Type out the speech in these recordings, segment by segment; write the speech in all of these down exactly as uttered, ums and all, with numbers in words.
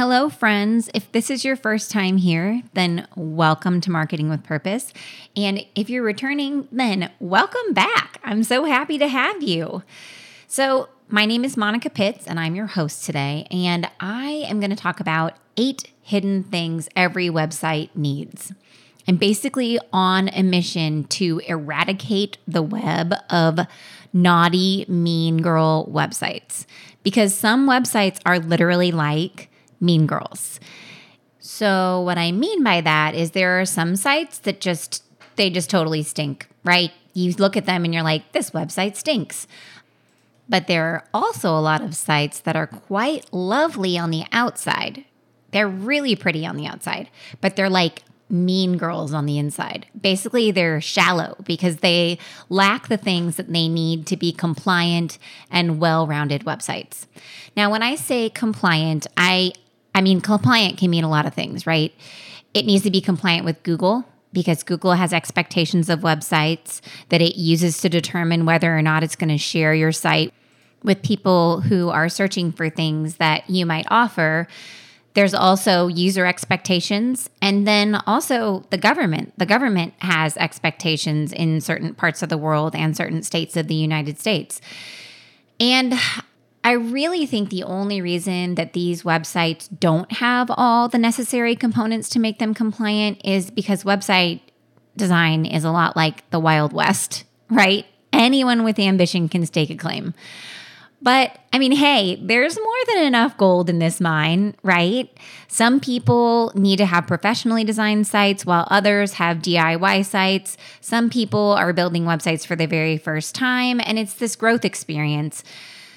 Hello, friends. If this is your first time here, then welcome to Marketing with Purpose. And if you're returning, then welcome back. I'm so happy to have you. So my name is Monica Pitts, and I'm your host today. And I am going to talk about eight hidden things every website needs. I'm basically on a mission to eradicate the web of naughty, mean girl websites, because some websites are literally like mean girls. So what I mean by that is there are some sites that just, they just totally stink, right? You look at them and you're like, this website stinks. But there are also a lot of sites that are quite lovely on the outside. They're really pretty on the outside, but they're like mean girls on the inside. Basically, they're shallow because they lack the things that they need to be compliant and well-rounded websites. Now, when I say compliant, I I mean, compliant can mean a lot of things, right? It needs to be compliant with Google because Google has expectations of websites that it uses to determine whether or not it's going to share your site with people who are searching for things that you might offer. There's also user expectations, and then also the government. The government has expectations in certain parts of the world and certain states of the United States. And I really think the only reason that these websites don't have all the necessary components to make them compliant is because website design is a lot like the Wild West, right? Anyone with ambition can stake a claim. But I mean, hey, there's more than enough gold in this mine, right? Some people need to have professionally designed sites while others have D I Y sites. Some people are building websites for the very first time, and it's this growth experience.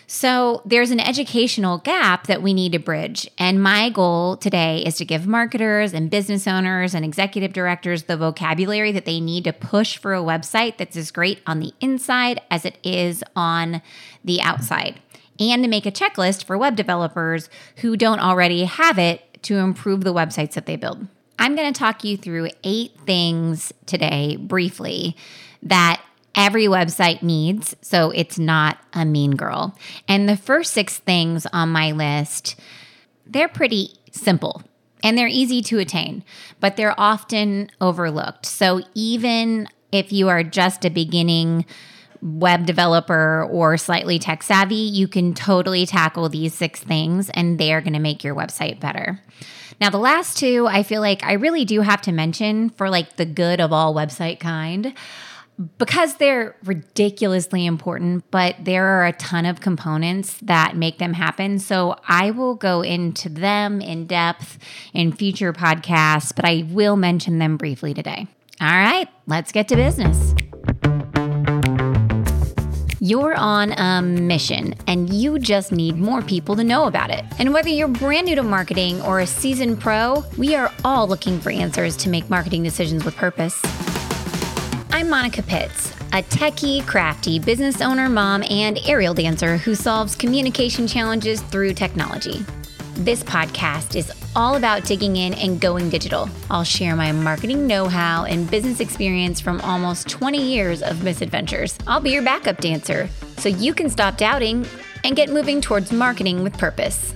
So there's an educational gap that we need to bridge. And my goal today is to give marketers and business owners and executive directors the vocabulary that they need to push for a website that's as great on the inside as it is on the outside, and to make a checklist for web developers who don't already have it to improve the websites that they build. I'm going to talk you through eight things today briefly that every website needs, so it's not a mean girl. And the first six things on my list, they're pretty simple and they're easy to attain, but they're often overlooked. So even if you are just a beginning web developer or slightly tech savvy, you can totally tackle these six things and they are going to make your website better. Now, the last two, I feel like I really do have to mention for like the good of all website kind, because they're ridiculously important, but there are a ton of components that make them happen. So I will go into them in depth in future podcasts, but I will mention them briefly today. All right, let's get to business. You're on a mission and you just need more people to know about it. And whether you're brand new to marketing or a seasoned pro, we are all looking for answers to make marketing decisions with purpose. I'm Monica Pitts, a techie, crafty business owner, mom, and aerial dancer who solves communication challenges through technology. This podcast is all about digging in and going digital. I'll share my marketing know-how and business experience from almost twenty years of misadventures. I'll be your backup dancer, so you can stop doubting and get moving towards marketing with purpose.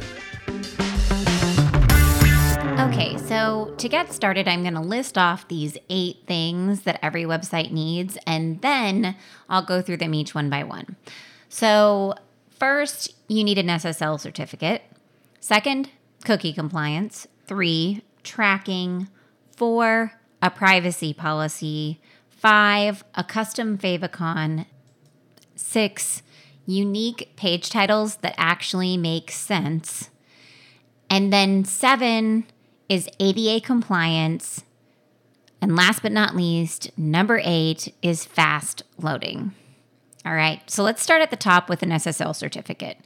Okay, so to get started, I'm going to list off these eight things that every website needs, and then I'll go through them each one by one. So first, you need an S S L certificate. Second, cookie compliance. Three, tracking. Four, a privacy policy. Five, a custom favicon. Six, unique page titles that actually make sense. And then seven is A D A compliance. And last but not least, number eight is fast loading. All right, so let's start at the top with an S S L certificate.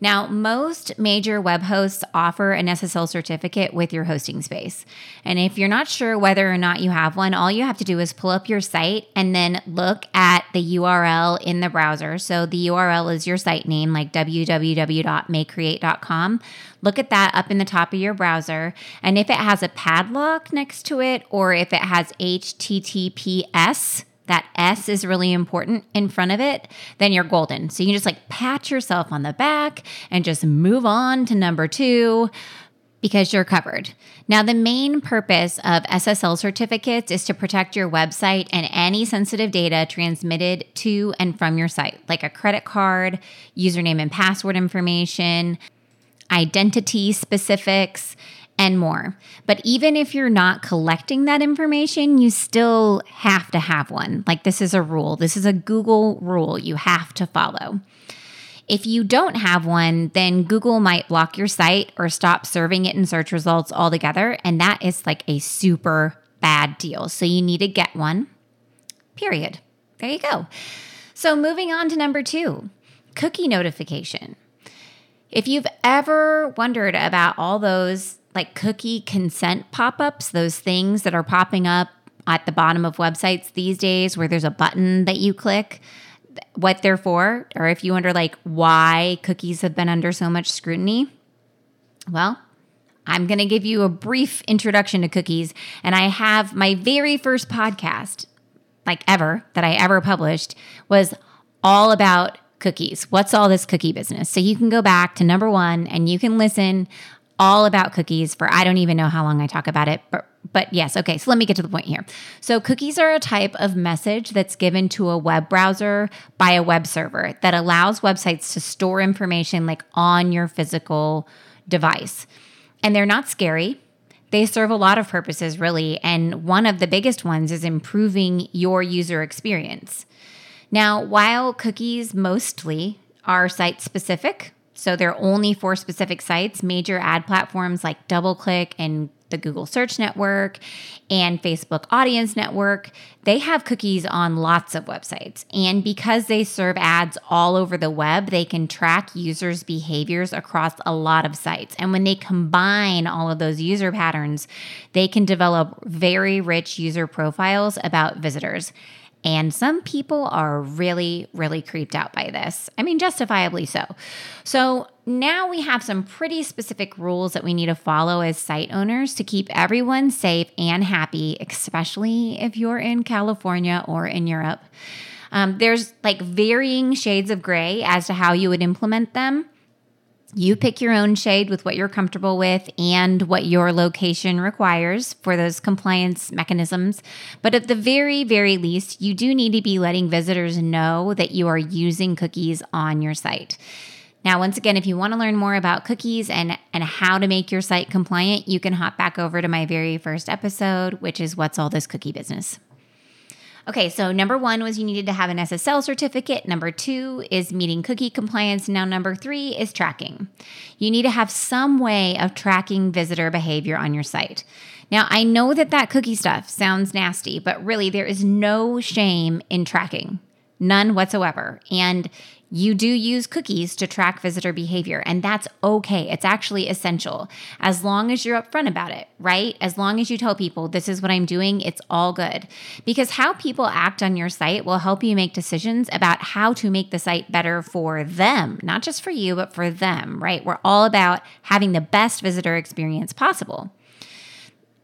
Now, most major web hosts offer an S S L certificate with your hosting space. And if you're not sure whether or not you have one, all you have to do is pull up your site and then look at the U R L in the browser. So the U R L is your site name, like w w w dot may create dot com. Look at that up in the top of your browser. And if it has a padlock next to it, or if it has H T T P S, that S is really important in front of it, then you're golden. So you can just like pat yourself on the back and just move on to number two. because you're covered. Now, the main purpose of S S L certificates is to protect your website and any sensitive data transmitted to and from your site, like a credit card, username and password information, identity specifics, and more. But even if you're not collecting that information, you still have to have one. Like, this is a rule. This is a Google rule you have to follow. If you don't have one, then Google might block your site or stop serving it in search results altogether, and that is like a super bad deal. So you need to get one, period. There you go. So moving on to number two, cookie notification. If you've ever wondered about all those like cookie consent pop-ups, those things that are popping up at the bottom of websites these days where there's a button that you click, what they're for, or if you wonder like why cookies have been under so much scrutiny, well, I'm going to give you a brief introduction to cookies. And I have my very first podcast, like ever, that I ever published was all about cookies. What's all this cookie business? So you can go back to number one and you can listen all about cookies for I don't even know how long I talk about it, but But yes, okay, so let me get to the point here. So cookies are a type of message that's given to a web browser by a web server that allows websites to store information like on your physical device. And they're not scary. They serve a lot of purposes, really. And one of the biggest ones is improving your user experience. Now, while cookies mostly are site-specific, so they're only for specific sites, major ad platforms like DoubleClick and the Google Search Network and Facebook Audience Network, they have cookies on lots of websites. And because they serve ads all over the web, they can track users' behaviors across a lot of sites. And when they combine all of those user patterns, they can develop very rich user profiles about visitors. And some people are really, really creeped out by this. I mean, justifiably so. So now we have some pretty specific rules that we need to follow as site owners to keep everyone safe and happy, especially if you're in California or in Europe. Um, there's like varying shades of gray as to how you would implement them. You pick your own shade with what you're comfortable with and what your location requires for those compliance mechanisms. But at the very, very least, you do need to be letting visitors know that you are using cookies on your site. Now, once again, if you want to learn more about cookies and, and how to make your site compliant, you can hop back over to my very first episode, which is What's All This Cookie Business? Okay, so number one was you needed to have an S S L certificate. Number two is meeting cookie compliance. Now number three is tracking. You need to have some way of tracking visitor behavior on your site. Now, I know that that cookie stuff sounds nasty, but really there is no shame in tracking. None whatsoever. And you do use cookies to track visitor behavior, and that's okay. It's actually essential as long as you're upfront about it, right? As long as you tell people, this is what I'm doing, it's all good. Because how people act on your site will help you make decisions about how to make the site better for them, not just for you, but for them, right? We're all about having the best visitor experience possible.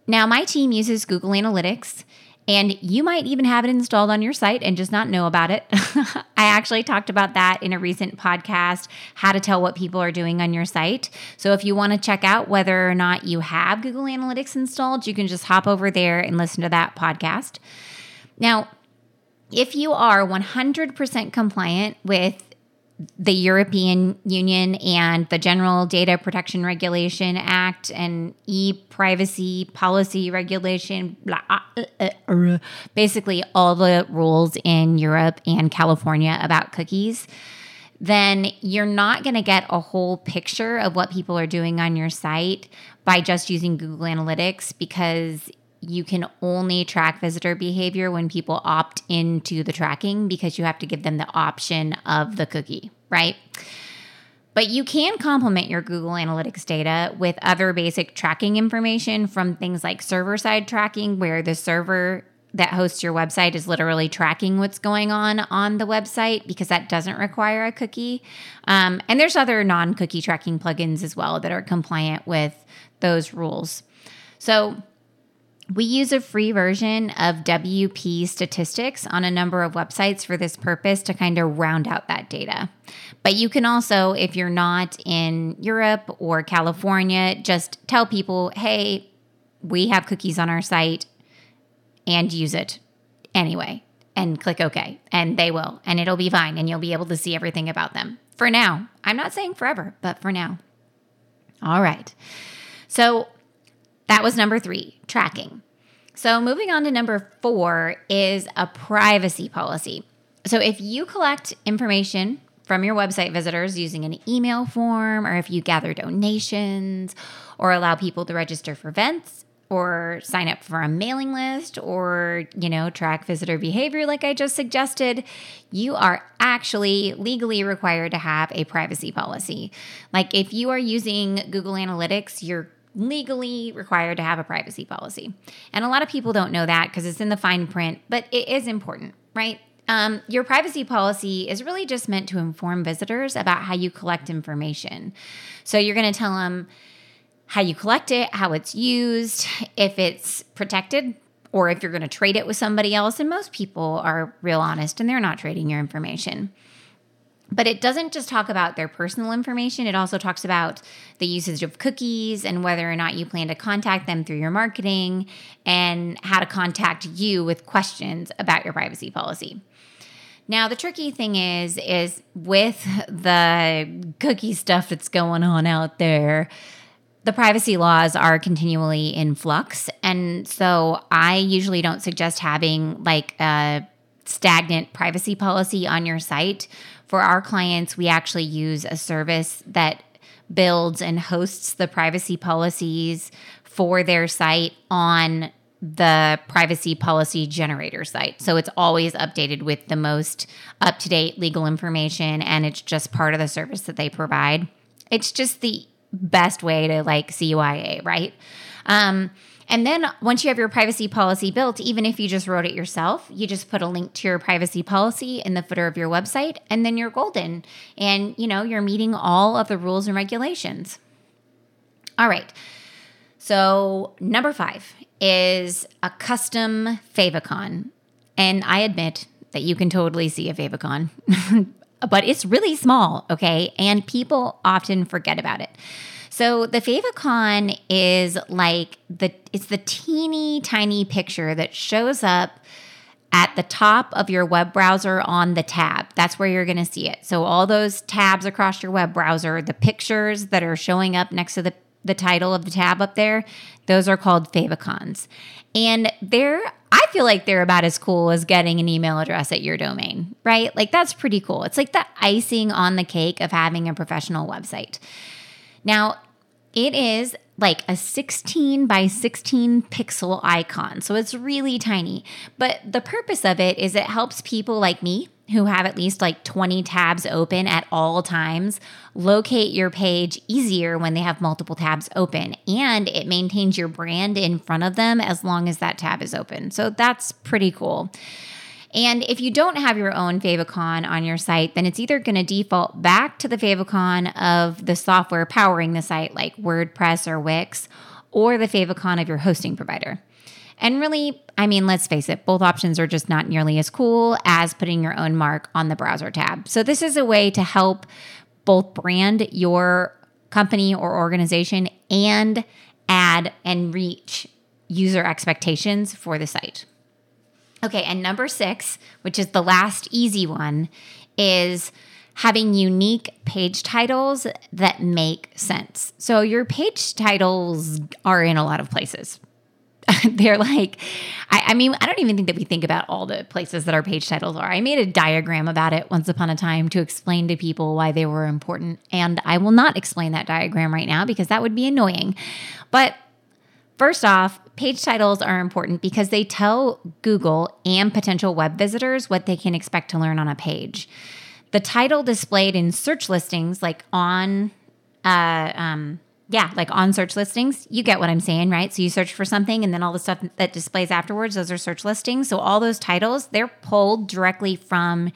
Now, my team uses Google Analytics, and you might even have it installed on your site and just not know about it. I actually talked about that in a recent podcast, how to tell what people are doing on your site. So if you want to check out whether or not you have Google Analytics installed, you can just hop over there and listen to that podcast. Now, if you are one hundred percent compliant with the European Union and the General Data Protection Regulation Act and e-privacy policy regulation, blah, blah, blah, blah, basically all the rules in Europe and California about cookies, then you're not going to get a whole picture of what people are doing on your site by just using Google Analytics, because you can only track visitor behavior when people opt into the tracking, because you have to give them the option of the cookie, right? But you can complement your Google Analytics data with other basic tracking information from things like server-side tracking, where the server that hosts your website is literally tracking what's going on on the website, because that doesn't require a cookie. Um, and there's other non-cookie tracking plugins as well that are compliant with those rules. So We use a free version of W P Statistics on a number of websites for this purpose to kind of round out that data. But you can also, if you're not in Europe or California, just tell people, hey, we have cookies on our site and use it anyway, and click OK, and they will, and it'll be fine, and you'll be able to see everything about them. For now. I'm not saying forever, but for now. All right. So that was number three, tracking. So moving on to number four is a privacy policy. So if you collect information from your website visitors using an email form, or if you gather donations, or allow people to register for events, or sign up for a mailing list, or, you know, track visitor behavior like I just suggested, you are actually legally required to have a privacy policy. Like if you are using Google Analytics, you're legally required to have a privacy policy. And a lot of people don't know that because it's in the fine print, but it is important, right? Um, your privacy policy is really just meant to inform visitors about how you collect information. So you're going to tell them how you collect it, how it's used, if it's protected, or if you're going to trade it with somebody else. And most people are real honest and they're not trading your information. But it doesn't just talk about their personal information. It also talks about the usage of cookies and whether or not you plan to contact them through your marketing, and how to contact you with questions about your privacy policy. Now, the tricky thing is, is with the cookie stuff that's going on out there, the privacy laws are continually in flux. And so I usually don't suggest having like a stagnant privacy policy on your site. For our clients, we actually use a service that builds and hosts the privacy policies for their site on the privacy policy generator site. So it's always updated with the most up-to-date legal information, and it's just part of the service that they provide. It's just the best way to like C Y A, right? Um, and then once you have your privacy policy built, even if you just wrote it yourself, you just put a link to your privacy policy in the footer of your website, and then you're golden. And, you know, you're meeting all of the rules and regulations. All right. So number five is a custom favicon. And I admit that you can totally see a favicon. But it's really small, okay? And people often forget about it. So the favicon is like the it's the teeny tiny picture that shows up at the top of your web browser on the tab. That's where you're going to see it. So all those tabs across your web browser, the pictures that are showing up next to the, the title of the tab up there, those are called favicons. And they're I feel like they're about as cool as getting an email address at your domain, right? Like that's pretty cool. It's like the icing on the cake of having a professional website. Now, it is like a sixteen by sixteen pixel icon. So it's really tiny. But the purpose of it is it helps people like me who have at least like twenty tabs open at all times locate your page easier when they have multiple tabs open, and it maintains your brand in front of them as long as that tab is open. So that's pretty cool. And if you don't have your own favicon on your site, then it's either going to default back to the favicon of the software powering the site like WordPress or Wix, or the favicon of your hosting provider. And really, I mean, let's face it, both options are just not nearly as cool as putting your own mark on the browser tab. So this is a way to help both brand your company or organization and add and reach user expectations for the site. Okay, and number six, which is the last easy one, is having unique page titles that make sense. So your page titles are in a lot of places. They're like, I, I mean, I don't even think that we think about all the places that our page titles are. I made a diagram about it once upon a time to explain to people why they were important. And I will not explain that diagram right now because that would be annoying. But first off, page titles are important because they tell Google and potential web visitors what they can expect to learn on a page. The title displayed in search listings, like on, uh, um, Yeah, like on search listings, you get what I'm saying, right? So you search for something, and then all the stuff that displays afterwards, those are search listings. So all those titles, they're pulled directly from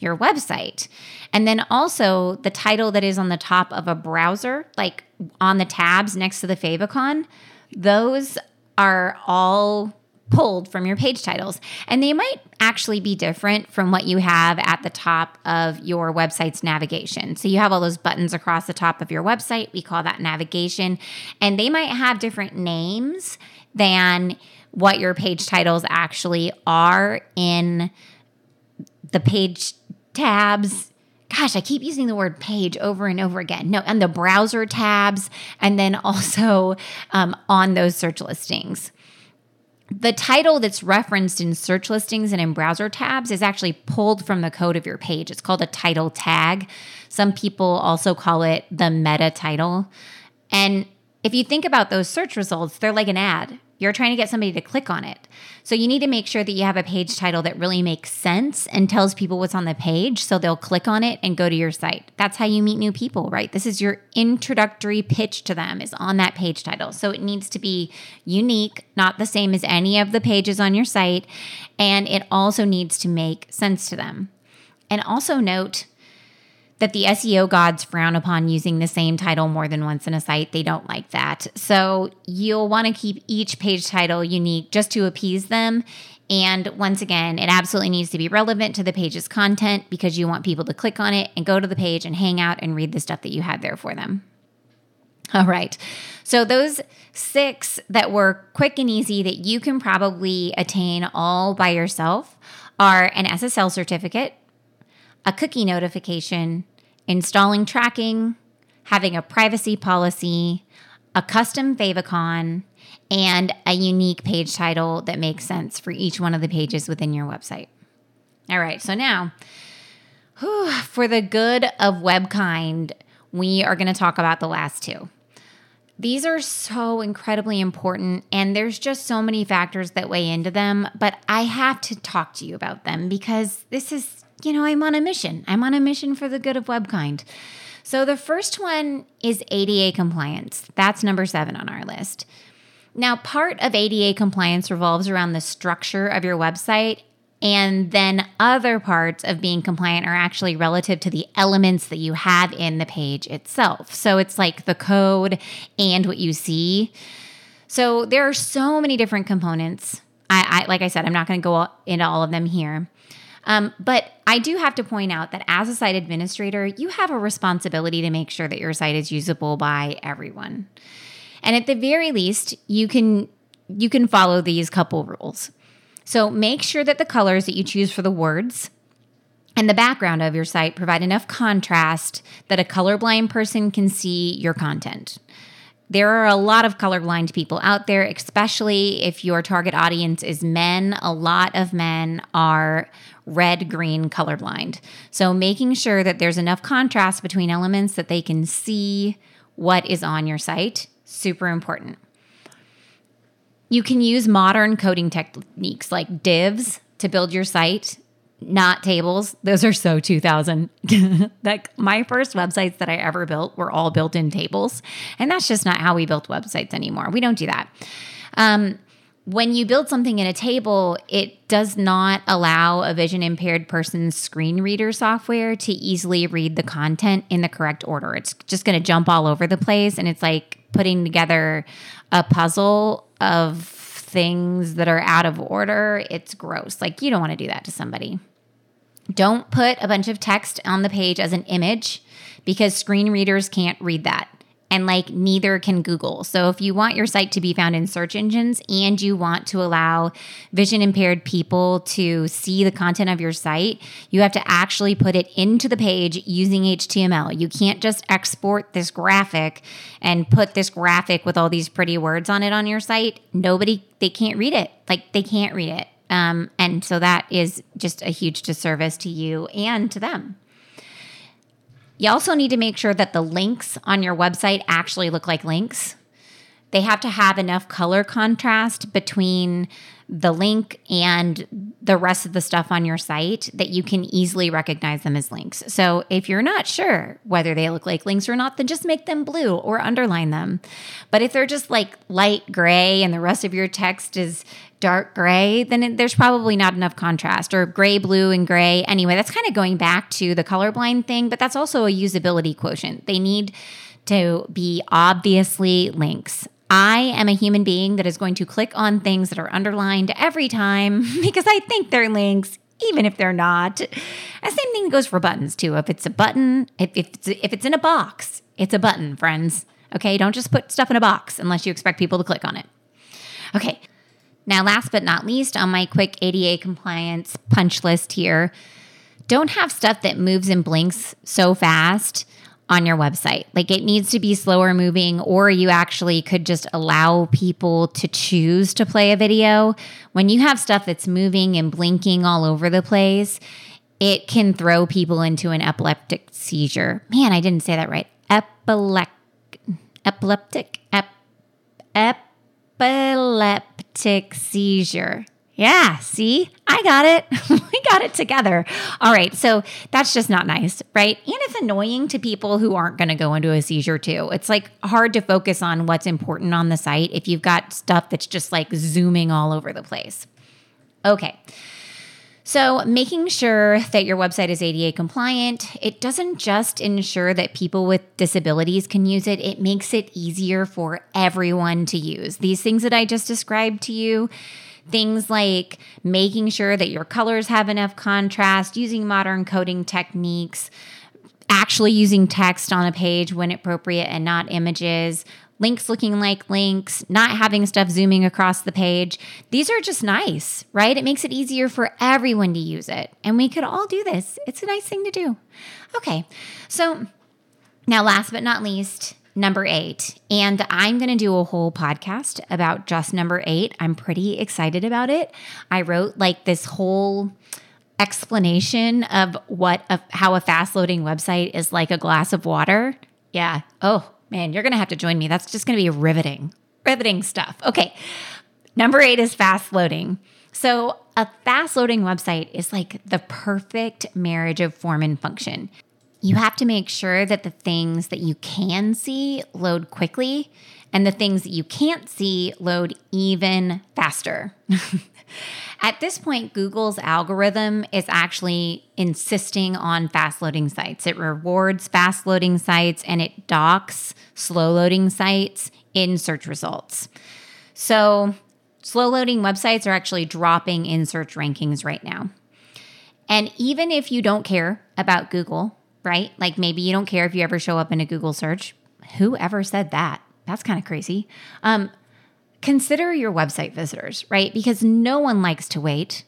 your website. And then also the title that is on the top of a browser, like on the tabs next to the favicon, those are all pulled from your page titles. And they might actually be different from what you have at the top of your website's navigation. So you have all those buttons across the top of your website. We call that navigation. And they might have different names than what your page titles actually are in the page tabs. Gosh, I keep using the word page over and over again. No, and the browser tabs, and then also um, on those search listings. The title that's referenced in search listings and in browser tabs is actually pulled from the code of your page. It's called a title tag. Some people also call it the meta title. And if you think about those search results, they're like an ad. You're trying to get somebody to click on it. So you need to make sure that you have a page title that really makes sense and tells people what's on the page so they'll click on it and go to your site. That's how you meet new people, right? This is your introductory pitch to them, is on that page title. So it needs to be unique, not the same as any of the pages on your site, and it also needs to make sense to them. And also note that the S E O gods frown upon using the same title more than once in a site. They don't like that. So you'll want to keep each page title unique just to appease them. And once again, it absolutely needs to be relevant to the page's content because you want people to click on it and go to the page and hang out and read the stuff that you have there for them. All right. So those six that were quick and easy that you can probably attain all by yourself are an S S L certificate, a cookie notification, installing tracking, having a privacy policy, a custom favicon, and a unique page title that makes sense for each one of the pages within your website. All right, so now, whew, for the good of WebKind, we are going to talk about the last two. These are so incredibly important, and there's just so many factors that weigh into them, but I have to talk to you about them because this is... You know, I'm on a mission. I'm on a mission for the good of WebKind. So the first one is A D A compliance. That's number seven on our list. Now, part of A D A compliance revolves around the structure of your website, and then other parts of being compliant are actually relative to the elements that you have in the page itself. So it's like the code and what you see. So there are so many different components. I, I like I said, I'm not going to go into all of them here. Um, but I do have to point out that as a site administrator, you have a responsibility to make sure that your site is usable by everyone. And at the very least, you can you can follow these couple rules. So make sure that the colors that you choose for the words and the background of your site provide enough contrast that a colorblind person can see your content. There are a lot of colorblind people out there, especially if your target audience is men. A lot of men are red-green colorblind. So making sure that there's enough contrast between elements that they can see what is on your site, super important. You can use modern coding techniques like divs to build your site, not tables. Those are so two thousand. Like my first websites that I ever built were all built in tables. And that's just not how we built websites anymore. We don't do that. Um, when you build something in a table, it does not allow a vision impaired person's screen reader software to easily read the content in the correct order. It's just going to jump all over the place. And it's like putting together a puzzle of things that are out of order. It's gross. Like you don't want to do that to somebody. Don't put a bunch of text on the page as an image because screen readers can't read that. And like neither can Google. So if you want your site to be found in search engines and you want to allow vision impaired people to see the content of your site, you have to actually put it into the page using H T M L. You can't just export this graphic and put this graphic with all these pretty words on it on your site. Nobody, they can't read it. Like they can't read it. Um, and so that is just a huge disservice to you and to them. You also need to make sure that the links on your website actually look like links. They have to have enough color contrast between the link and the rest of the stuff on your site that you can easily recognize them as links. So if you're not sure whether they look like links or not, then just make them blue or underline them. But if they're just like light gray and the rest of your text is dark gray, then it, there's probably not enough contrast, or gray, blue, and gray. Anyway, that's kind of going back to the colorblind thing, but that's also a usability quotient. They need to be obviously links. I am a human being that is going to click on things that are underlined every time because I think they're links, even if they're not. The same thing goes for buttons too. If it's a button, if, if, it's, if it's in a box, it's a button, friends. Okay, don't just put stuff in a box unless you expect people to click on it. Okay, now last but not least on my quick A D A compliance punch list here, don't have stuff that moves and blinks so fast on your website. Like it needs to be slower moving, or you actually could just allow people to choose to play a video. When you have stuff that's moving and blinking all over the place, it can throw people into an epileptic seizure. Man, I didn't say that right. Epilec- epileptic, ep- epileptic seizure. Yeah, see, I got it. We got it together. All right, so that's just not nice, right? And it's annoying to people who aren't going to go into a seizure too. It's like hard to focus on what's important on the site if you've got stuff that's just like zooming all over the place. Okay, so making sure that your website is A D A compliant, it doesn't just ensure that people with disabilities can use it, it makes it easier for everyone to use. These things that I just described to you, things like making sure that your colors have enough contrast, using modern coding techniques, actually using text on a page when appropriate and not images, links looking like links, not having stuff zooming across the page. These are just nice, right? It makes it easier for everyone to use it. And we could all do this. It's a nice thing to do. Okay, so now last but not least, number eight, and I'm going to do a whole podcast about just number eight. I'm pretty excited about it. I wrote like this whole explanation of what of how a fast-loading website is like a glass of water. Yeah. Oh, man, you're going to have to join me. That's just going to be riveting, riveting stuff. Okay. Number eight is fast-loading. So a fast-loading website is like the perfect marriage of form and function. You have to make sure that the things that you can see load quickly and the things that you can't see load even faster. At this point, Google's algorithm is actually insisting on fast-loading sites. It rewards fast-loading sites and it docks slow-loading sites in search results. So slow-loading websites are actually dropping in search rankings right now. And even if you don't care about Google, right? Like maybe you don't care if you ever show up in a Google search. Whoever said that? That's kind of crazy. Um, consider your website visitors, right? Because no one likes to wait.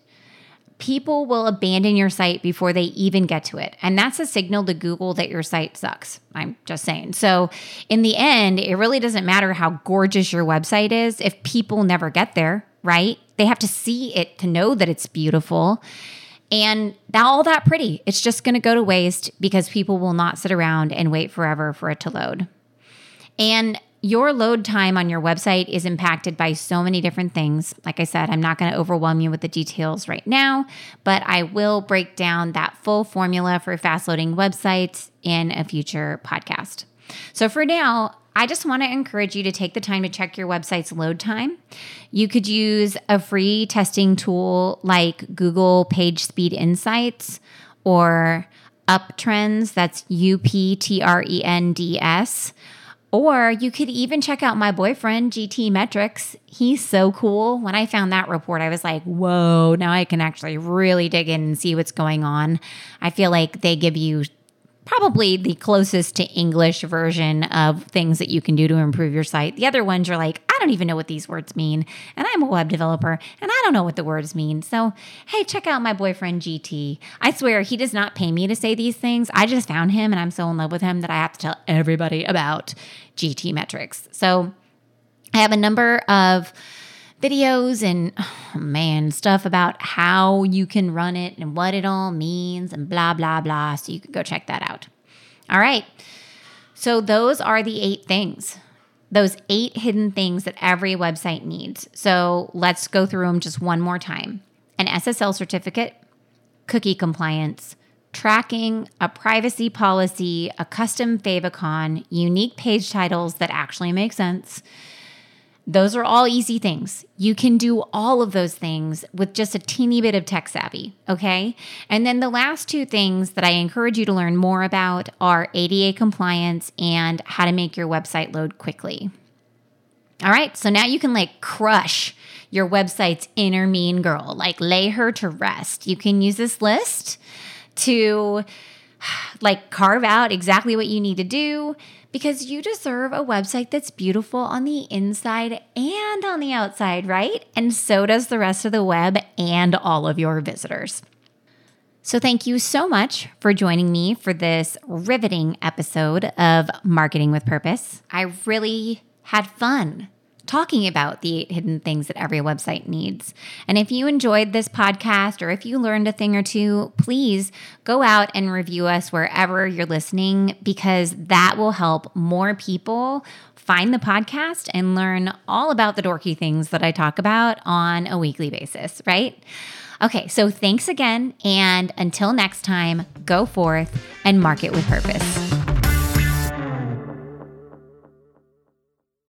People will abandon your site before they even get to it. And that's a signal to Google that your site sucks. I'm just saying. So in the end, it really doesn't matter how gorgeous your website is if people never get there, right? They have to see it to know that it's beautiful. And now all that pretty, it's just going to go to waste because people will not sit around and wait forever for it to load. And your load time on your website is impacted by so many different things. Like I said, I'm not going to overwhelm you with the details right now, but I will break down that full formula for fast loading websites in a future podcast. So for now, I just want to encourage you to take the time to check your website's load time. You could use a free testing tool like Google PageSpeed Insights or Uptrends, that's U P T R E N D S. Or you could even check out my boyfriend, G T Metrics. He's so cool. When I found that report, I was like, whoa, now I can actually really dig in and see what's going on. I feel like they give you probably the closest to English version of things that you can do to improve your site. The other ones you're like, I don't even know what these words mean. And I'm a web developer and I don't know what the words mean. So, hey, check out my boyfriend G T. I swear he does not pay me to say these things. I just found him and I'm so in love with him that I have to tell everybody about G T Metrics. So I have a number of videos and oh man, stuff about how you can run it and what it all means and blah, blah, blah. So you can go check that out. All right. So those are the eight things, those eight hidden things that every website needs. So let's go through them just one more time. An S S L certificate, cookie compliance, tracking, a privacy policy, a custom favicon, unique page titles that actually make sense. Those are all easy things. You can do all of those things with just a teeny bit of tech savvy, okay? And then the last two things that I encourage you to learn more about are A D A compliance and how to make your website load quickly. All right, so now you can like crush your website's inner mean girl, like lay her to rest. You can use this list to like carve out exactly what you need to do, because you deserve a website that's beautiful on the inside and on the outside, right? And so does the rest of the web and all of your visitors. So thank you so much for joining me for this riveting episode of Marketing with Purpose. I really had fun talking about the eight hidden things that every website needs. And if you enjoyed this podcast, or if you learned a thing or two, please go out and review us wherever you're listening, because that will help more people find the podcast and learn all about the dorky things that I talk about on a weekly basis, right? Okay, so thanks again. And until next time, go forth and market with purpose.